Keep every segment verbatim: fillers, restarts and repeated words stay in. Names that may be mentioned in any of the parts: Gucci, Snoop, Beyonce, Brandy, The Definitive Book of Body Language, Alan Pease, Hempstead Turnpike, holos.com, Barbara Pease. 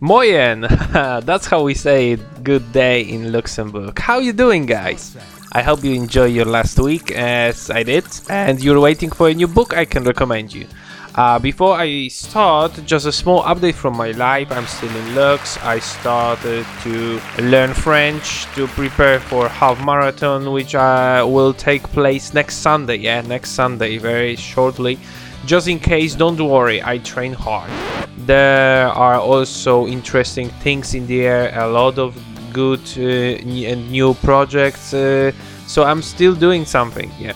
Moyen! That's how we say it. Good day in Luxembourg. How you doing, guys? I hope you enjoyed your last week as I did and you're waiting for a new book I can recommend you. Uh, before I start, just a small update from my life. I'm still in Lux. I started to learn French to prepare for half marathon, which uh, will take place next Sunday. Yeah, next Sunday, very shortly. Just in case, don't worry, I train hard. There are also interesting things in the air, a lot of good uh, and new projects, uh, so I'm still doing something. Yeah.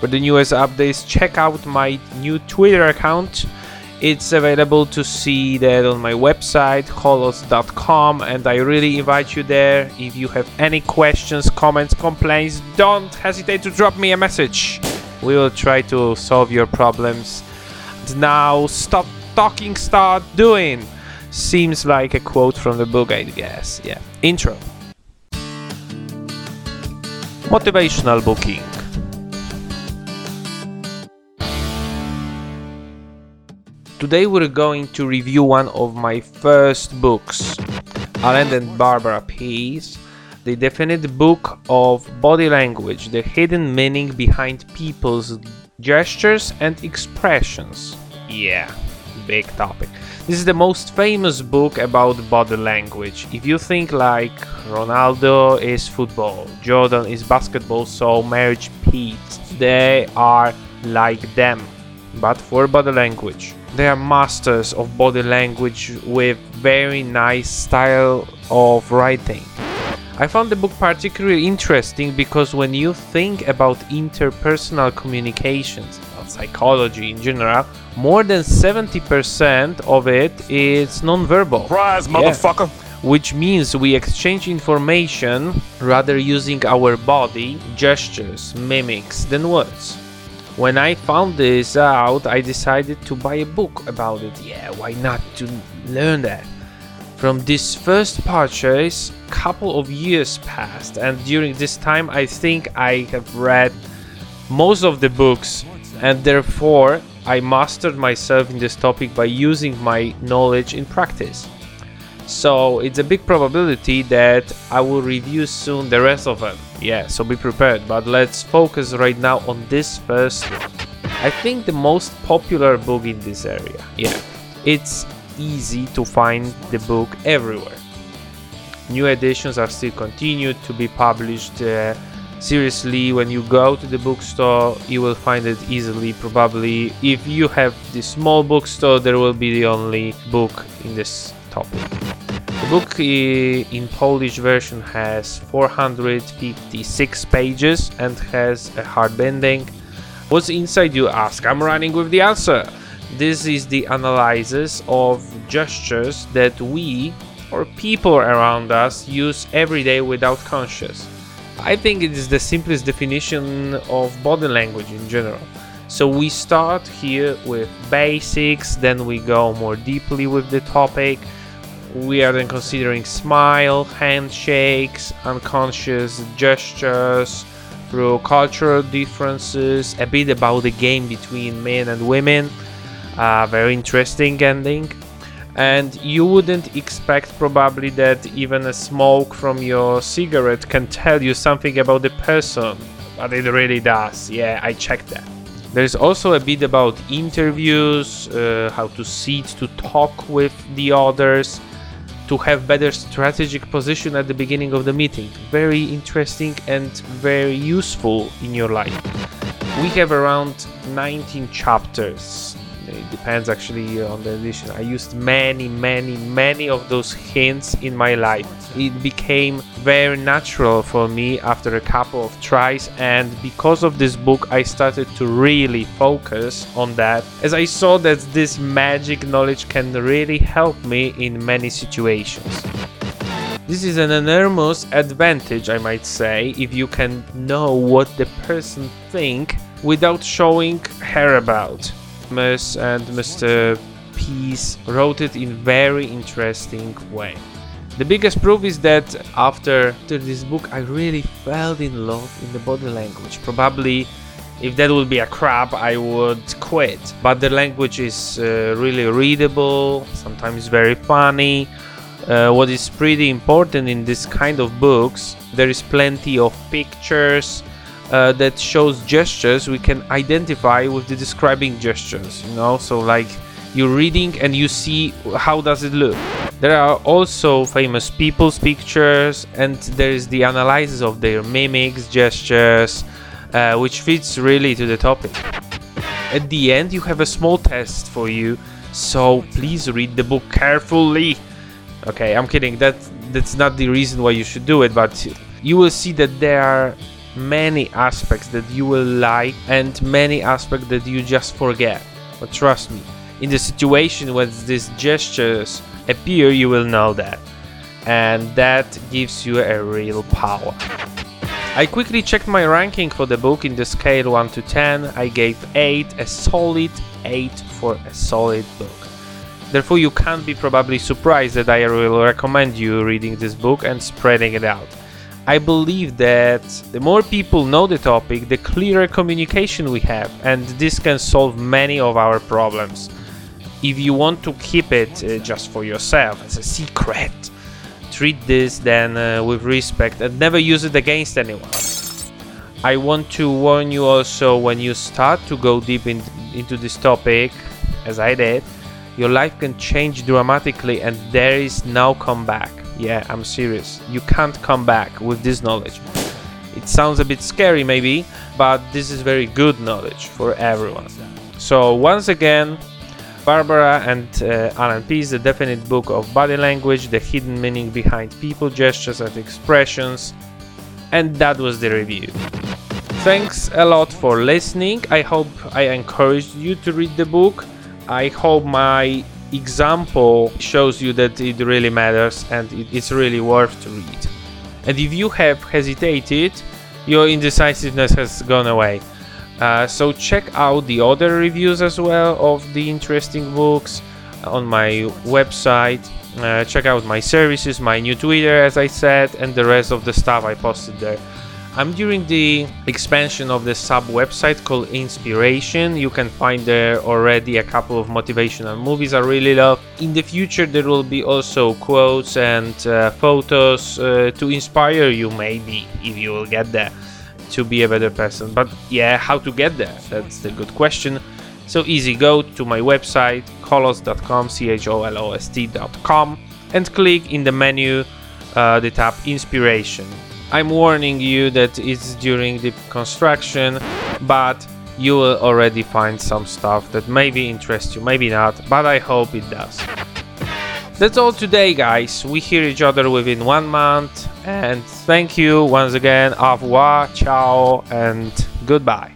For the newest updates, check out my new Twitter account. It's available to see that on my website, holos dot com, and I really invite you there. If you have any questions, comments, complaints, don't hesitate to drop me a message. We will try to solve your problems. Now stop talking, start doing. Seems like a quote from the book, I guess. Yeah. Intro. Motivational booking. Today we're going to review one of my first books, Alan and Barbara Pease, The Definitive Book of Body Language, The Hidden Meaning Behind People's Gestures and Expressions. Yeah. Big topic. This is the most famous book about body language. If you think like Ronaldo is football, Jordan is basketball, so Mary Pete, they are like them, but for body language. They are masters of body language with very nice style of writing. I found the book particularly interesting because when you think about interpersonal communications, about psychology in general, more than seventy percent of it is nonverbal. Rise, motherfucker! Yeah. Which means we exchange information rather using our body, gestures, mimics than words. When I found this out, I decided to buy a book about it. Yeah, why not to learn that? From this first purchase, couple of years passed, and during this time I think I have read most of the books, and therefore I mastered myself in this topic by using my knowledge in practice. So it's a big probability that I will review soon the rest of them. Yeah, so be prepared, but let's focus right now on this first one. I think the most popular book in this area. Yeah, it's easy to find the book everywhere. New editions are still continued to be published. Uh, seriously, when you go to the bookstore, you will find it easily. Probably if you have the small bookstore, there will be the only book in this topic. The book in Polish version has four hundred fifty-six pages and has a hard ending. What's inside, you ask? I'm running with the answer. This is the analysis of gestures that we or people around us use every day without conscious. I think it is the simplest definition of body language in general. So we start here with basics, then we go more deeply with the topic. We are then considering smile, handshakes, unconscious gestures, through cultural differences, a bit about the game between men and women. Uh, very interesting ending, and you wouldn't expect probably that even a smoke from your cigarette can tell you something about the person, but it really does. Yeah, I checked that. There's also a bit about interviews, uh, how to sit, to talk with the others, to have better strategic position at the beginning of the meeting. Very interesting and very useful in your life. We have around nineteen chapters. It depends actually on the edition. I used many, many, many of those hints in my life. It became very natural for me after a couple of tries, and because of this book I started to really focus on that, as I saw that this magic knowledge can really help me in many situations. This is an enormous advantage, I might say, if you can know what the person thinks without showing her about. And Mister Pease wrote it in very interesting way. The biggest proof is that after, after this book I really fell in love in the body language. Probably if that would be a crap I would quit, but the language is uh, really readable, sometimes very funny, Uh, what is pretty important in this kind of books, there is plenty of pictures uh, that shows gestures we can identify with the describing gestures, you know, so like you're reading and you see how does it look. There are also famous people's pictures, and there is the analysis of their mimics, gestures, uh, which fits really to the topic. At the end you have a small test for you, so please read the book carefully. Okay, I'm kidding, that that's not the reason why you should do it, but you will see that there are many aspects that you will like and many aspects that you just forget. But trust me, in the situation when these gestures appear, you will know that. And that gives you a real power. I quickly checked my ranking for the book in the scale one to ten. I gave eight, a solid eight for a solid book. Therefore, you can't be probably surprised that I will recommend you reading this book and spreading it out. I believe that the more people know the topic, the clearer communication we have, and this can solve many of our problems. If you want to keep it uh, just for yourself as a secret, treat this then uh, with respect and never use it against anyone. I want to warn you also, when you start to go deep in, into this topic, as I did, your life can change dramatically and there is no comeback. Yeah, I'm serious. You can't come back with this knowledge. It sounds a bit scary maybe, but this is very good knowledge for everyone. So once again, Barbara and uh, Alan Pease, The Definitive Book of Body Language, the hidden meaning behind people, gestures and expressions. And that was the review. Thanks a lot for listening. I hope I encouraged you to read the book. I hope my example shows you that it really matters and it's really worth to read. And if you have hesitated, your indecisiveness has gone away. Uh, so check out the other reviews as well of the interesting books on my website. Uh, check out my services, my new Twitter, as I said, and the rest of the stuff I posted there. I'm during the expansion of the sub website called Inspiration. You can find there already a couple of motivational movies I really love. In the future there will be also quotes and uh, photos uh, to inspire you, maybe, if you will get there, to be a better person. But yeah, how to get there? That's the good question. So easy, go to my website cholost dot com, C H O L O S T dot com, and click in the menu uh, the tab Inspiration. I'm warning you that it's during the construction, but you will already find some stuff that maybe interests you, maybe not, but I hope it does. That's all today, guys. We hear each other within one month, and thank you once again. Au revoir, ciao, and goodbye.